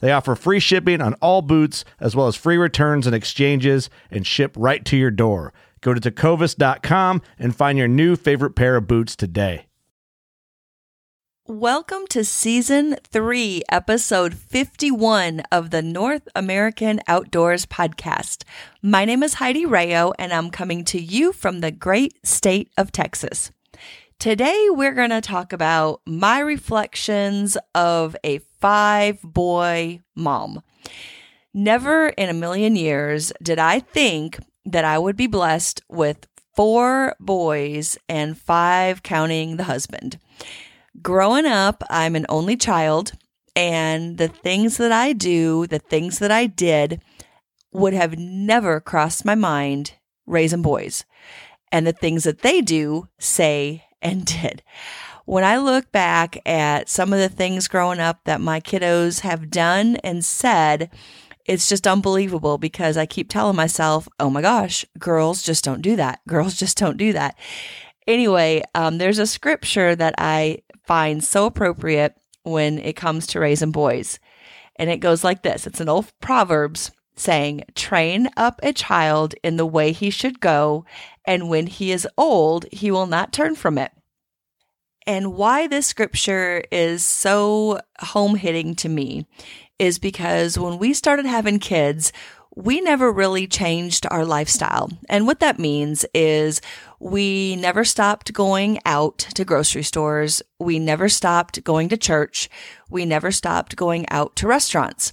They offer free shipping on all boots, as well as free returns and exchanges, and ship right to your door. Go to tecovas.com and find your new favorite pair of boots today. Welcome to Season 3, Episode 51 of the North American Outdoors Podcast. My name is Heidi Rayo, and I'm coming to you from the great state of Texas. Today, we're going to talk about my reflections of a 5-boy mom. Never in a million years did I think that I would be blessed with 4 boys and 5 counting the husband. Growing up, I'm an only child, and the things that I do, the things that I did, would have never crossed my mind raising boys, and the things that they do, say, and did. When I look back at some of the things growing up that my kiddos have done and said, it's just unbelievable because I keep telling myself, oh my gosh, girls just don't do that. Girls just don't do that. Anyway, there's a scripture that I find so appropriate when it comes to raising boys. And it goes like this. It's an old Proverbs saying, train up a child in the way he should go, and when he is old, he will not turn from it. And why this scripture is so home-hitting to me is because when we started having kids, we never really changed our lifestyle. And what that means is we never stopped going out to grocery stores. We never stopped going to church. We never stopped going out to restaurants.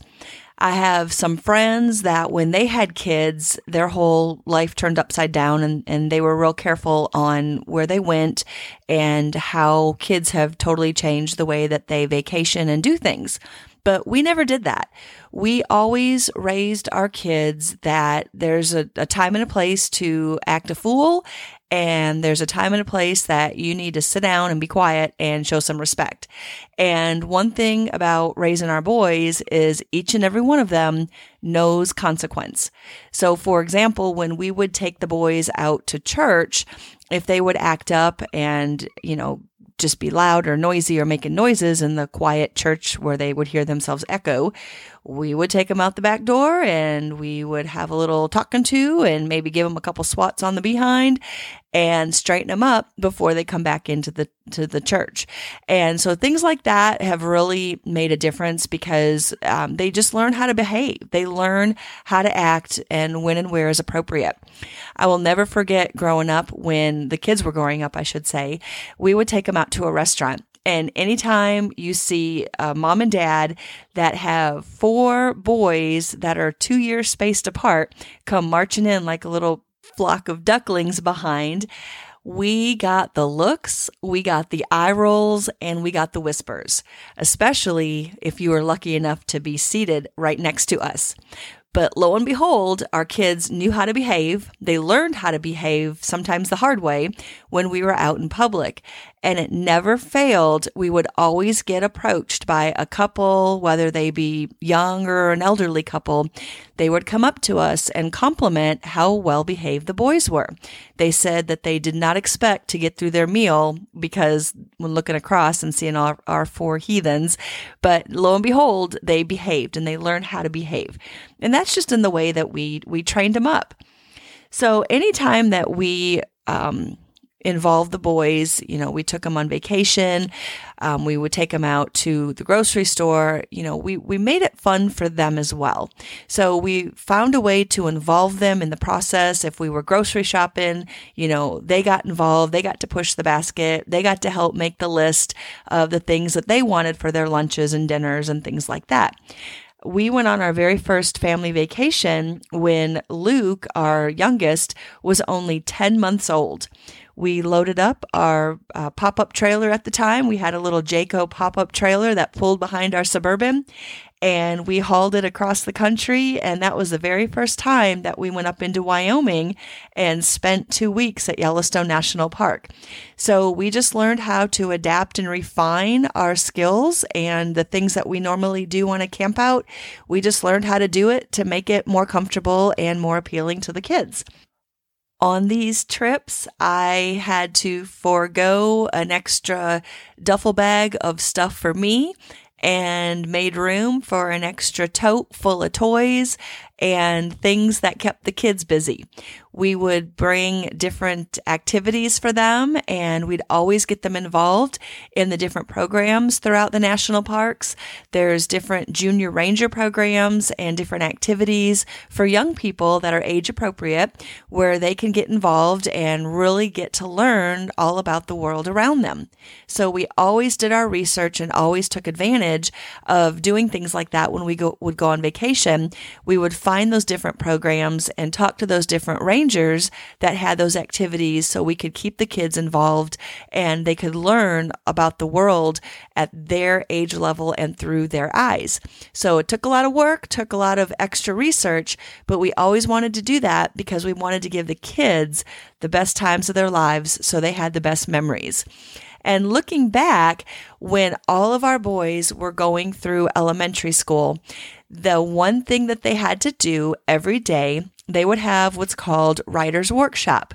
I have some friends that when they had kids, their whole life turned upside down, and they were real careful on where they went and how kids have totally changed the way that they vacation and do things. But we never did that. We always raised our kids that there's a time and a place to act a fool, and there's a time and a place that you need to sit down and be quiet and show some respect. And one thing about raising our boys is each and every one of them knows consequence. So, for example, when we would take the boys out to church, if they would act up and, just be loud or noisy or making noises in the quiet church where they would hear themselves echo, we would take them out the back door and we would have a little talking to and maybe give them a couple swats on the behind and straighten them up before they come back into the church. And so things like that have really made a difference because they just learn how to behave. They learn how to act and when and where is appropriate. I will never forget growing up when the kids were growing up, I should say, we would take them out to a restaurant. And anytime you see a mom and dad that have 4 boys that are 2 years spaced apart come marching in like a little flock of ducklings behind, we got the looks, we got the eye rolls, and we got the whispers, especially if you were lucky enough to be seated right next to us. But lo and behold, our kids knew how to behave. They learned how to behave, sometimes the hard way, when we were out in public. and it never failed. We would always get approached by a couple, whether they be young or an elderly couple. They would come up to us and compliment how well behaved the boys were. They said that they did not expect to get through their meal because when looking across and seeing our four heathens, but lo and behold, they behaved and they learned how to behave. And that's just in the way that we trained them up. So anytime that we involved the boys, you know, we took them on vacation, we would take them out to the grocery store, you know, we made it fun for them as well. So we found a way to involve them in the process. If we were grocery shopping, you know, they got involved, they got to push the basket, they got to help make the list of the things that they wanted for their lunches and dinners and things like that. We went on our very first family vacation when Luke, our youngest, was only 10 months old. We loaded up our pop-up trailer at the time. We had a little Jayco pop-up trailer that pulled behind our Suburban, and we hauled it across the country. And that was the very first time that we went up into Wyoming and spent 2 weeks at Yellowstone National Park. So we just learned how to adapt and refine our skills and the things that we normally do on a campout. We just learned how to do it to make it more comfortable and more appealing to the kids. On these trips, I had to forego an extra duffel bag of stuff for me and made room for an extra tote full of toys and things that kept the kids busy. We would bring different activities for them, and we'd always get them involved in the different programs throughout the national parks. There's different junior ranger programs and different activities for young people that are age appropriate where they can get involved and really get to learn all about the world around them. So we always did our research and always took advantage of doing things like that when we would go on vacation. We would find those different programs and talk to those different rangers that had those activities so we could keep the kids involved and they could learn about the world at their age level and through their eyes. So it took a lot of work, took a lot of extra research, but we always wanted to do that because we wanted to give the kids the best times of their lives so they had the best memories. And looking back, when all of our boys were going through elementary school, the one thing that they had to do every day, they would have what's called writer's workshop.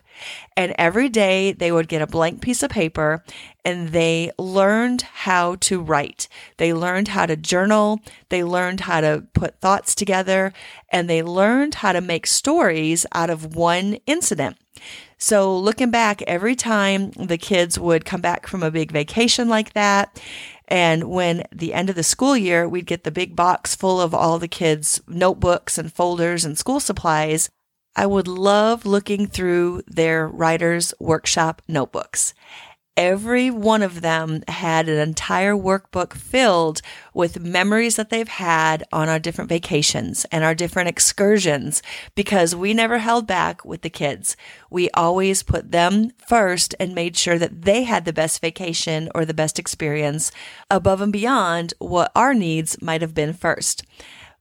And every day they would get a blank piece of paper and they learned how to write. They learned how to journal. They learned how to put thoughts together, and they learned how to make stories out of one incident. So looking back, every time the kids would come back from a big vacation like that, and when the end of the school year, we'd get the big box full of all the kids' notebooks and folders and school supplies, I would love looking through their writer's workshop notebooks. Every one of them had an entire workbook filled with memories that they've had on our different vacations and our different excursions, because we never held back with the kids. We always put them first and made sure that they had the best vacation or the best experience above and beyond what our needs might have been first.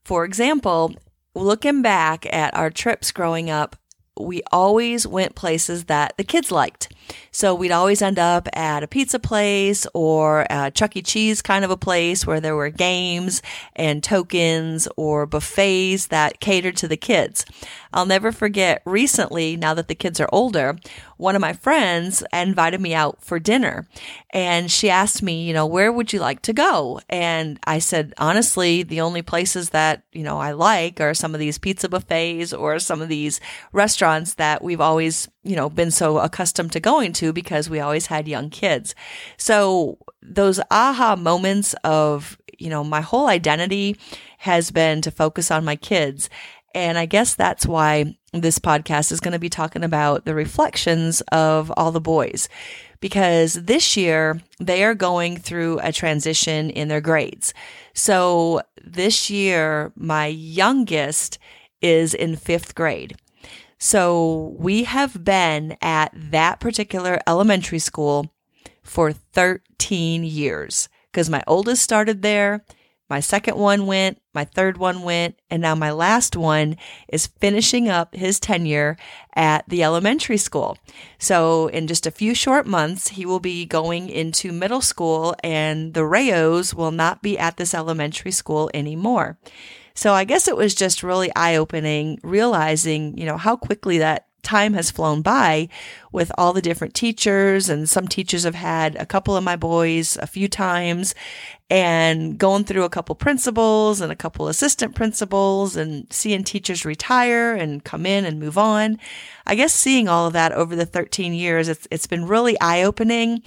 For example, looking back at our trips growing up, we always went places that the kids liked. So we'd always end up at a pizza place or a Chuck E. Cheese kind of a place where there were games and tokens or buffets that catered to the kids. I'll never forget recently, now that the kids are older, one of my friends invited me out for dinner, and she asked me, you know, where would you like to go? And I said, honestly, the only places that, you know, I like are some of these pizza buffets or some of these restaurants that we've always, you know, been so accustomed to going to because we always had young kids. So those aha moments of, you know, my whole identity has been to focus on my kids. And I guess that's why this podcast is going to be talking about the reflections of all the boys, because this year they are going through a transition in their grades. So this year, my youngest is in 5th grade. So we have been at that particular elementary school for 13 years because my oldest started there. My second one went, my third one went, and now my last one is finishing up his tenure at the elementary school. So in just a few short months, he will be going into middle school, and the Rayos will not be at this elementary school anymore. So I guess it was just really eye-opening, realizing, you know, how quickly that time has flown by with all the different teachers, and some teachers have had a couple of my boys a few times, and going through a couple principals and a couple assistant principals and seeing teachers retire and come in and move on. I guess seeing all of that over the 13 years, it's been really eye-opening,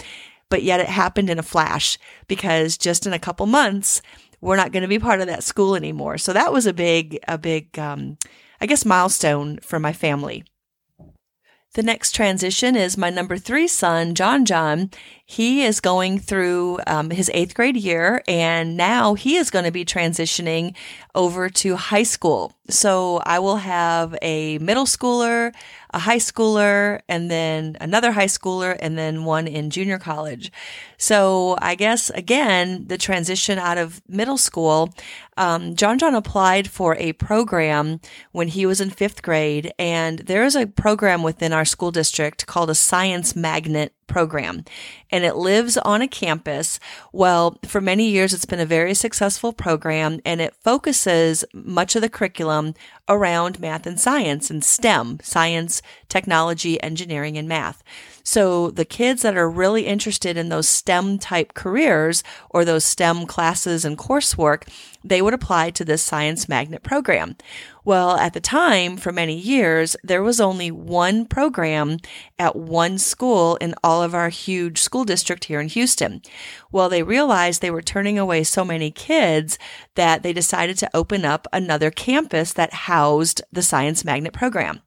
but yet it happened in a flash, because just in a couple months, we're not going to be part of that school anymore. So that was a big, I guess, milestone for my family. The next transition is my number 3 son, John John. He is going through his 8th grade year, and now he is going to be transitioning over to high school. So I will have a middle schooler, a high schooler, and then another high schooler, and then one in junior college. So I guess, again, the transition out of middle school, John John applied for a program when he was in 5th grade, and there is a program within our school district called a Science Magnet program, and it lives on a campus. Well, for many years, it's been a very successful program, and it focuses much of the curriculum around math and science and STEM, science, technology, engineering, and math. So the kids that are really interested in those STEM type careers or those STEM classes and coursework, they would apply to this Science Magnet program. Well, at the time, for many years, there was only one program at one school in all of our huge school district here in Houston. Well, they realized they were turning away so many kids that they decided to open up another campus that housed the Science Magnet program.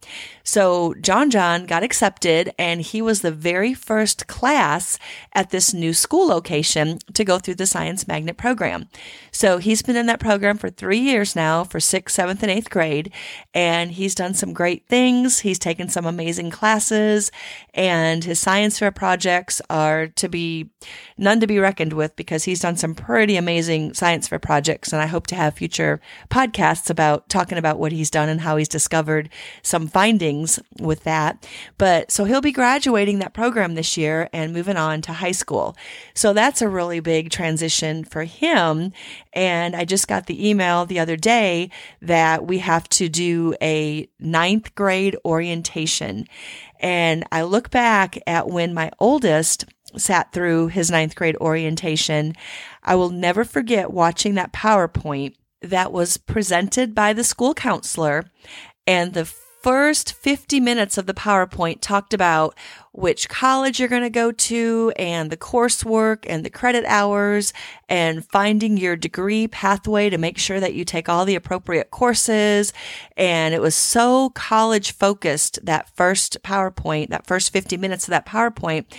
So John John got accepted, and he was the very first class at this new school location to go through the Science Magnet program. So he's been in that program for 3 years now, for 6th, 7th, and 8th grade, and he's done some great things. He's taken some amazing classes, and his science fair projects are none to be reckoned with, because he's done some pretty amazing science fair projects, and I hope to have future podcasts about talking about what he's done and how he's discovered some findings with that. But so he'll be graduating that program this year and moving on to high school. So that's a really big transition for him. And I just got the email the other day that we have to do a 9th grade orientation. And I look back at when my oldest sat through his 9th grade orientation. I will never forget watching that PowerPoint that was presented by the school counselor, and the first 50 minutes of the PowerPoint talked about which college you're going to go to, and the coursework, and the credit hours, and finding your degree pathway to make sure that you take all the appropriate courses. And it was so college focused, that first PowerPoint, that first 50 minutes of that PowerPoint.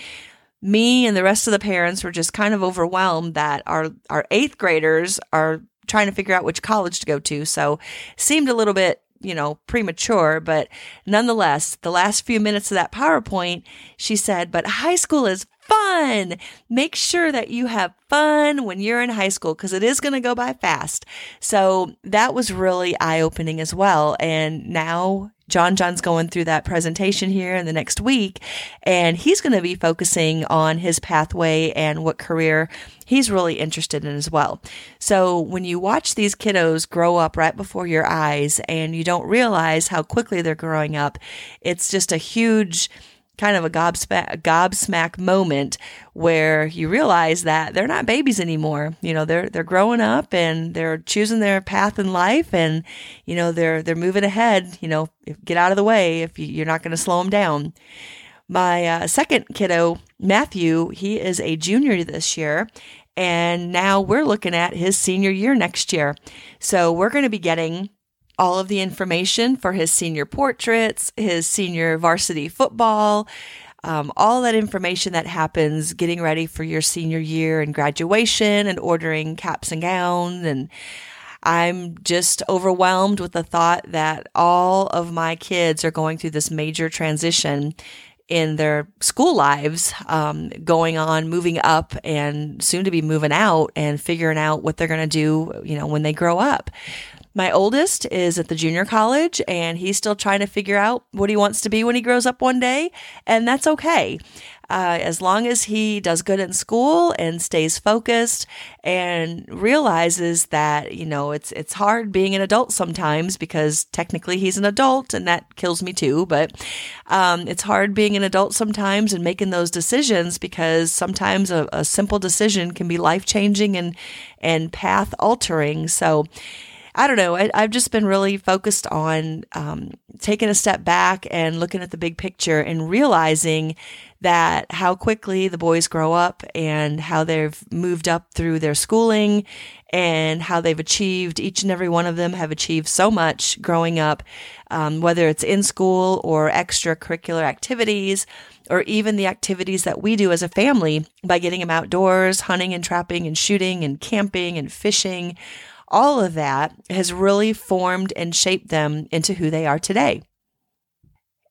Me and the rest of the parents were just kind of overwhelmed that our 8th graders are trying to figure out which college to go to. So seemed a little bit, premature, but nonetheless, the last few minutes of that PowerPoint, she said, but high school is fun. Make sure that you have fun when you're in high school, because it is going to go by fast. So that was really eye-opening as well. And now John John's going through that presentation here in the next week, and he's going to be focusing on his pathway and what career he's really interested in as well. So when you watch these kiddos grow up right before your eyes and you don't realize how quickly they're growing up, it's just a huge kind of a gobsmack moment where you realize that they're not babies anymore. They're growing up, and they're choosing their path in life, and they're moving ahead. Get out of the way if you're not going to slow them down. My second kiddo, Matthew, he is a junior this year, and now we're looking at his senior year next year. So we're going to be getting all of the information for his senior portraits, his senior varsity football, all that information that happens getting ready for your senior year and graduation and ordering caps and gowns. And I'm just overwhelmed with the thought that all of my kids are going through this major transition in their school lives, going on, moving up and soon to be moving out and figuring out what they're going to do, you know, when they grow up. My oldest is at the junior college, and he's still trying to figure out what he wants to be when he grows up one day, and that's okay. As long as he does good in school and stays focused and realizes that, you know, it's hard being an adult sometimes because technically he's an adult, and that kills me too. But it's hard being an adult sometimes and making those decisions, because sometimes a simple decision can be life-changing and path-altering. So I don't know. I've just been really focused on taking a step back and looking at the big picture and realizing that how quickly the boys grow up and how they've moved up through their schooling and how they've achieved, each and every one of them have achieved so much growing up, whether it's in school or extracurricular activities, or even the activities that we do as a family by getting them outdoors, hunting and trapping and shooting and camping and fishing. All of that has really formed and shaped them into who they are today.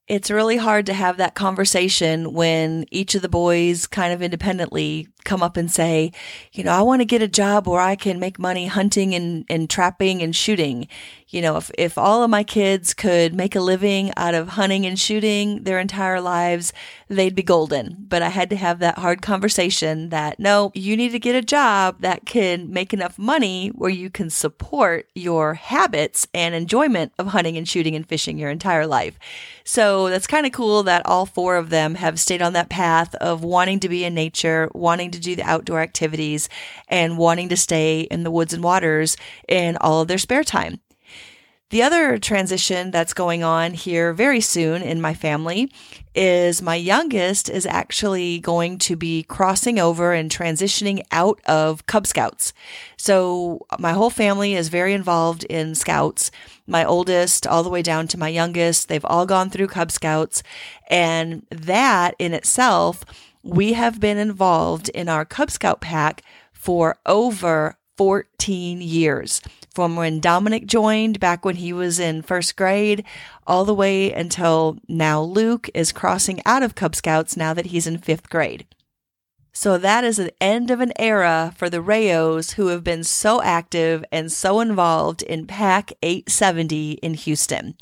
It's really hard to have that conversation when each of the boys kind of independently come up and say, you know, I want to get a job where I can make money hunting and trapping and shooting. You know, if all of my kids could make a living out of hunting and shooting their entire lives, they'd be golden. But I had to have that hard conversation that, no, you need to get a job that can make enough money where you can support your habits and enjoyment of hunting and shooting and fishing your entire life. So that's kind of cool that all four of them have stayed on that path of wanting to be in nature, wanting to do the outdoor activities, and wanting to stay in the woods and waters in all of their spare time. The other transition that's going on here very soon in my family is my youngest is actually going to be crossing over and transitioning out of Cub Scouts. So my whole family is very involved in Scouts. My oldest all the way down to my youngest, they've all gone through Cub Scouts. And that in itself, we have been involved in our Cub Scout pack for over 14 years. From when Dominic joined back when he was in first grade, all the way until now Luke is crossing out of Cub Scouts now that he's in fifth grade. So that is the end of an era for the Rayos, who have been so active and so involved in Pack 870 in Houston.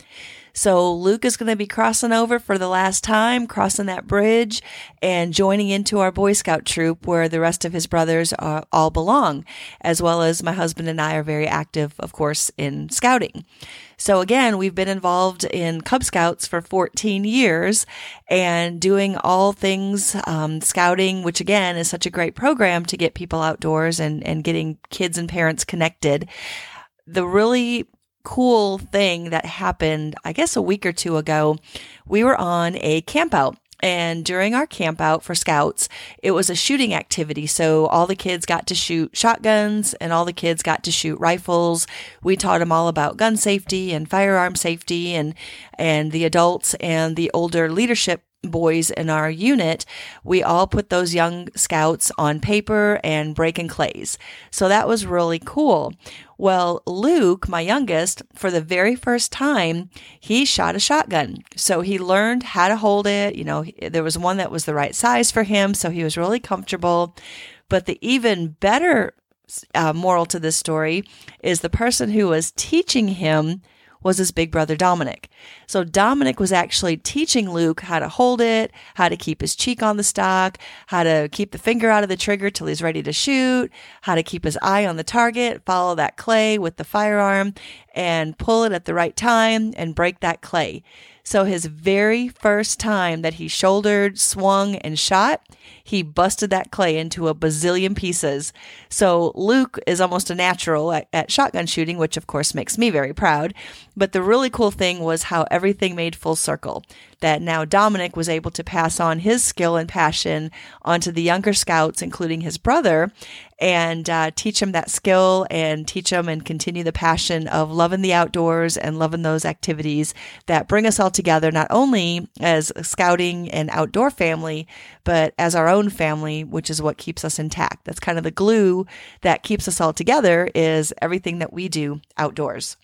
So Luke is going to be crossing over for the last time, crossing that bridge and joining into our Boy Scout troop where the rest of his brothers all belong, as well as my husband and I are very active, of course, in scouting. So again, we've been involved in Cub Scouts for 14 years and doing all things scouting, which again is such a great program to get people outdoors and getting kids and parents connected. The really cool thing that happened, I guess a week or two ago, we were on a campout. And during our camp out for Scouts, it was a shooting activity. So all the kids got to shoot shotguns and all the kids got to shoot rifles. We taught them all about gun safety and firearm safety, and the adults and the older leadership boys in our unit, we all put those young Scouts on paper and breaking clays. So that was really cool. Well, Luke, my youngest, for the very first time, he shot a shotgun. So he learned how to hold it. You know, there was one that was the right size for him, so he was really comfortable. But the even better moral to this story is the person who was teaching him was his big brother, Dominic. So Dominic was actually teaching Luke how to hold it, how to keep his cheek on the stock, how to keep the finger out of the trigger till he's ready to shoot, how to keep his eye on the target, follow that clay with the firearm, and pull it at the right time and break that clay. So his very first time that he shouldered, swung, and shot, he busted that clay into a bazillion pieces. So Luke is almost a natural at shotgun shooting, which of course makes me very proud. But the really cool thing was how everything made full circle, that now Dominic was able to pass on his skill and passion onto the younger Scouts, including his brother, and teach him that skill and teach him and continue the passion of loving the outdoors and loving those activities that bring us all together, not only as a scouting and outdoor family, but as our own family, which is what keeps us intact. That's kind of the glue that keeps us all together, is everything that we do outdoors.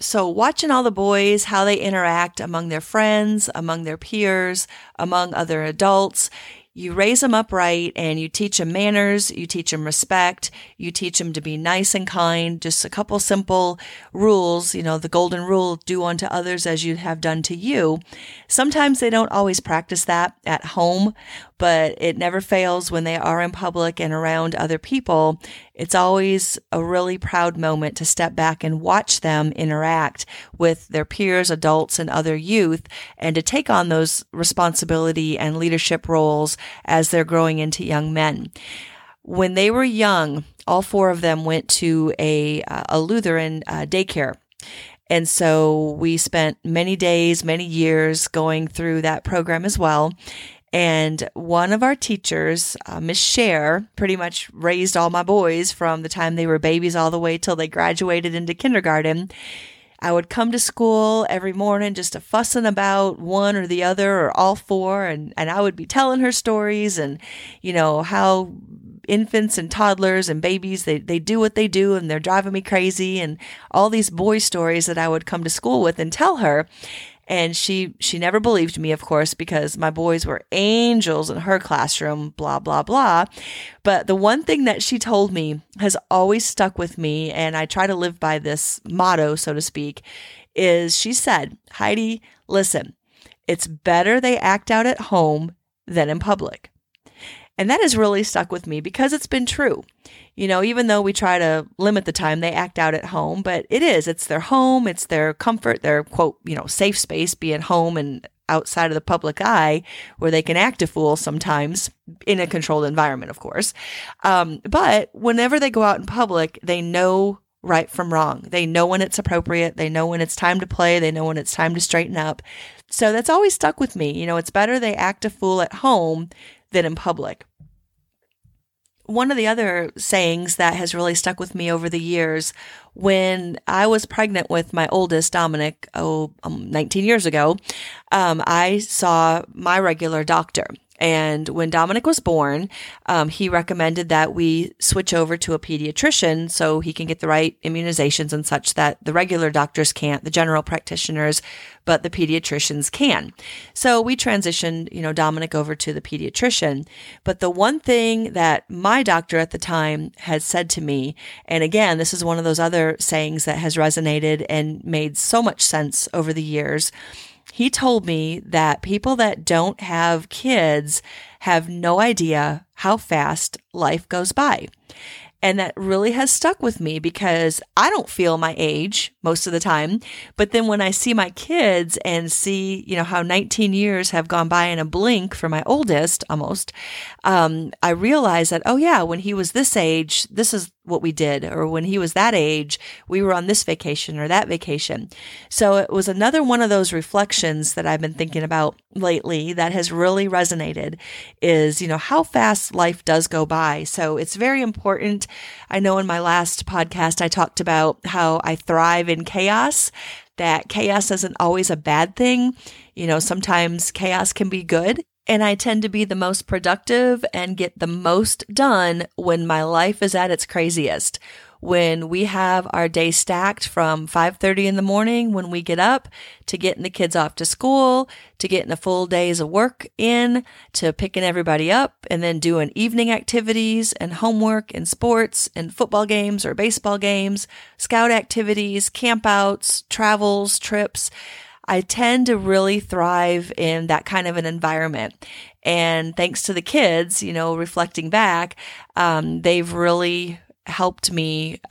So watching all the boys, how they interact among their friends, among their peers, among other adults, you raise them up right and you teach them manners, you teach them respect, you teach them to be nice and kind, just a couple simple rules, you know, the golden rule, do unto others as you have done to you. Sometimes they don't always practice that at home, but it never fails when they are in public and around other people. It's always a really proud moment to step back and watch them interact with their peers, adults, and other youth, and to take on those responsibility and leadership roles as they're growing into young men. When they were young, all four of them went to a Lutheran daycare. And so we spent many days, many years going through that program as well. And one of our teachers, Miss Cher, pretty much raised all my boys from the time they were babies all the way till they graduated into kindergarten. I would come to school every morning just a fussing about one or the other or all four, and I would be telling her stories and, you know, how infants and toddlers and babies, they do what they do and they're driving me crazy, and all these boy stories that I would come to school with and tell her. And she never believed me, of course, because my boys were angels in her classroom, blah, blah, blah. But the one thing that she told me has always stuck with me, and I try to live by this motto, so to speak, is she said, Heidi, listen, it's better they act out at home than in public. And that has really stuck with me because it's been true. You know, even though we try to limit the time they act out at home, but it's their home, it's their comfort, their quote, you know, safe space, being home and outside of the public eye where they can act a fool sometimes in a controlled environment, of course. But whenever they go out in public, they know right from wrong. They know when it's appropriate. They know when it's time to play. They know when it's time to straighten up. So that's always stuck with me. You know, it's better they act a fool at home than in public. One of the other sayings that has really stuck with me over the years, when I was pregnant with my oldest, Dominic, 19 years ago, I saw my regular doctor. And when Dominic was born, he recommended that we switch over to a pediatrician so he can get the right immunizations and such that the regular doctors can't, the general practitioners, but the pediatricians can. So we transitioned, you know, Dominic over to the pediatrician. But the one thing that my doctor at the time had said to me, and again, this is one of those other sayings that has resonated and made so much sense over the years. He told me that people that don't have kids have no idea how fast life goes by. And that really has stuck with me because I don't feel my age most of the time. But then when I see my kids and see, you know, how 19 years have gone by in a blink for my oldest almost, I realize that, oh yeah, when he was this age, this is what we did. Or when he was that age, we were on this vacation or that vacation. So it was another one of those reflections that I've been thinking about lately that has really resonated is, you know, how fast life does go by. So it's very important. I know in my last podcast, I talked about how I thrive in chaos, that chaos isn't always a bad thing. You know, sometimes chaos can be good. And I tend to be the most productive and get the most done when my life is at its craziest. When we have our day stacked from 5:30 in the morning when we get up to getting the kids off to school, to getting a full day's of work in, to picking everybody up and then doing evening activities and homework and sports and football games or baseball games, scout activities, campouts, travels, trips. I tend to really thrive in that kind of an environment. And thanks to the kids, you know, reflecting back, they've really helped me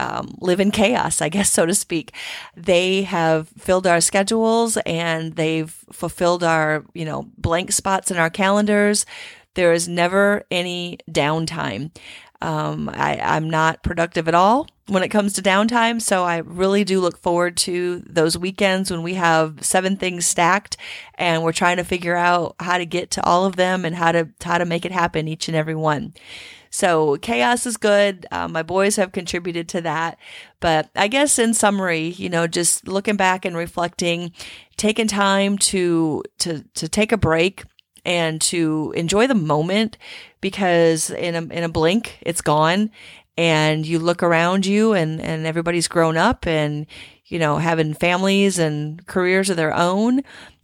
live in chaos, I guess, so to speak. They have filled our schedules and they've fulfilled our, you know, blank spots in our calendars. There is never any downtime. I'm not productive at all when it comes to downtime. So I really do look forward to those weekends when we have 7 things stacked and we're trying to figure out how to get to all of them and how to make it happen, each and every one. So chaos is good. My boys have contributed to that. But I guess in summary, you know, just looking back and reflecting, taking time to take a break and to enjoy the moment, because in a blink, it's gone. And you look around you and everybody's grown up and you know, having families and careers of their own.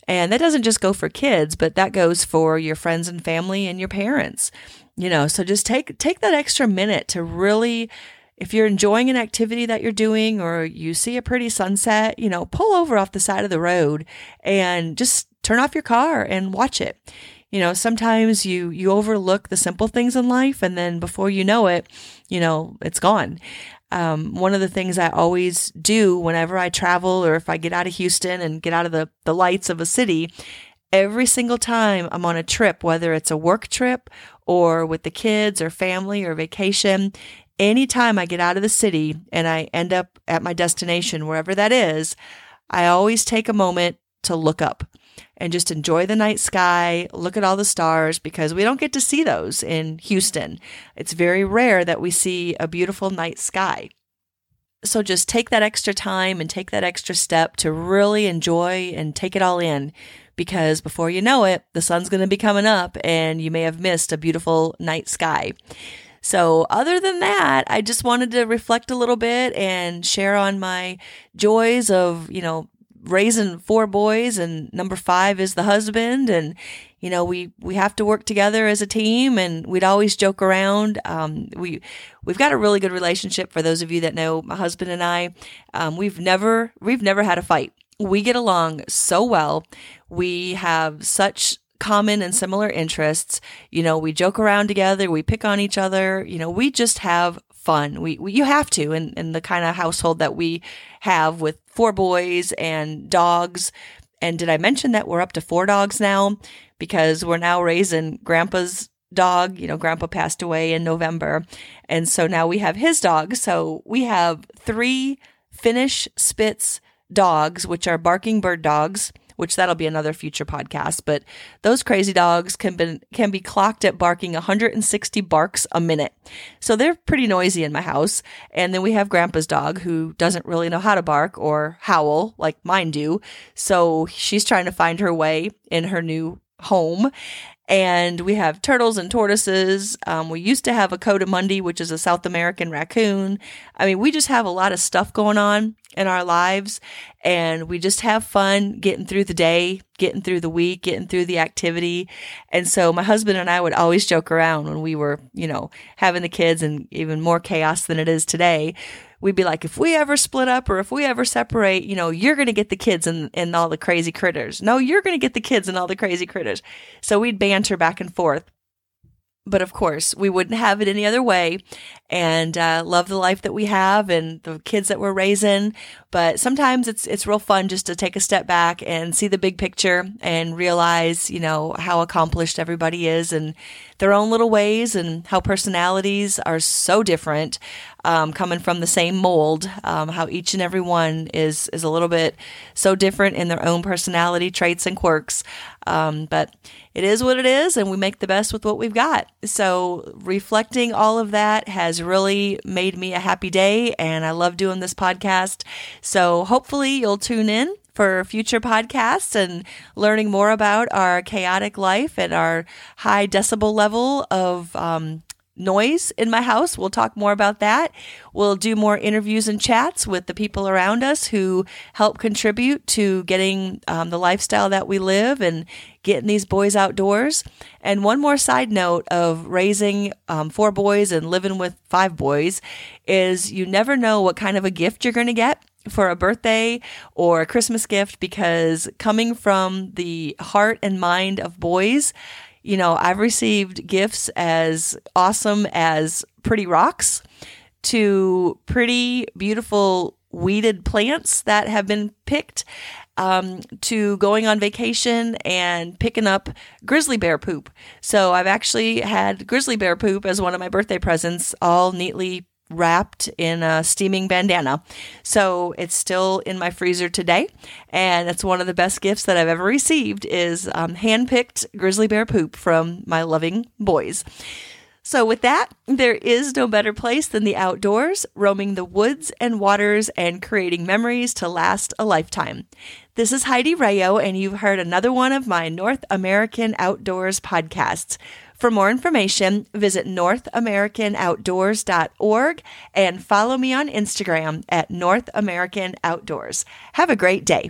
And that doesn't just go for kids, but that goes for your friends and family and your parents, you know. So just take that extra minute to really, if you're enjoying an activity that you're doing or you see a pretty sunset, you know, pull over off the side of the road and just turn off your car and watch it. You know, sometimes you overlook the simple things in life, and then before you know it, you know, it's gone. One of the things I always do whenever I travel, or if I get out of Houston and get out of the lights of a city, every single time I'm on a trip, whether it's a work trip or with the kids or family or vacation, anytime I get out of the city and I end up at my destination, wherever that is, I always take a moment to look up and just enjoy the night sky, look at all the stars, because we don't get to see those in Houston. It's very rare that we see a beautiful night sky. So just take that extra time and take that extra step to really enjoy and take it all in, because before you know it, the sun's going to be coming up and you may have missed a beautiful night sky. So other than that, I just wanted to reflect a little bit and share on my joys of, you know, raising 4 boys, and number 5 is the husband. And, you know, we have to work together as a team, and we'd always joke around. We've got a really good relationship. For those of you that know my husband and I, we've never had a fight. We get along so well. We have such common and similar interests. You know, we joke around together. We pick on each other. You know, we just have fun. We you have to, in the kind of household that we have with 4 boys and dogs. And did I mention that we're up to 4 dogs now? Because we're now raising Grandpa's dog. You know, Grandpa passed away in November. And so now we have his dog. So we have 3 Finnish Spitz dogs, which are barking bird dogs, which that'll be another future podcast. But those crazy dogs can be clocked at barking 160 barks a minute. So they're pretty noisy in my house. And then we have Grandpa's dog, who doesn't really know how to bark or howl like mine do. So she's trying to find her way in her new home. And we have turtles and tortoises. We used to have a Coati Mundi, which is a South American raccoon. I mean, we just have a lot of stuff going on in our lives, and we just have fun getting through the day, getting through the week, getting through the activity. And so my husband and I would always joke around when we were, you know, having the kids and even more chaos than it is today. We'd be like, if we ever split up or if we ever separate, you know, you're going to get the kids and all the crazy critters. No, you're going to get the kids and all the crazy critters. So we'd banter back and forth. But of course, we wouldn't have it any other way, and love the life that we have and the kids that we're raising. But sometimes it's real fun just to take a step back and see the big picture and realize, you know, how accomplished everybody is in their own little ways, and how personalities are so different, coming from the same mold, how each and every one is a little bit so different in their own personality traits and quirks. But it is what it is, and we make the best with what we've got. So reflecting all of that has really made me a happy day, and I love doing this podcast. So hopefully you'll tune in for future podcasts and learning more about our chaotic life and our high decibel level of noise in my house. We'll talk more about that. We'll do more interviews and chats with the people around us who help contribute to getting the lifestyle that we live and getting these boys outdoors. And one more side note of raising 4 boys and living with 5 boys is you never know what kind of a gift you're going to get for a birthday or a Christmas gift, because coming from the heart and mind of boys, you know, I've received gifts as awesome as pretty rocks to pretty beautiful weeded plants that have been picked, to going on vacation and picking up grizzly bear poop. So I've actually had grizzly bear poop as one of my birthday presents, all neatly wrapped in a steaming bandana. So it's still in my freezer today. And it's one of the best gifts that I've ever received, is hand-picked grizzly bear poop from my loving boys. So with that, there is no better place than the outdoors, roaming the woods and waters and creating memories to last a lifetime. This is Heidi Rayo, and you've heard another one of my North American Outdoors podcasts. For more information, visit NorthAmericanOutdoors.org and follow me on Instagram at NorthAmericanOutdoors. Have a great day.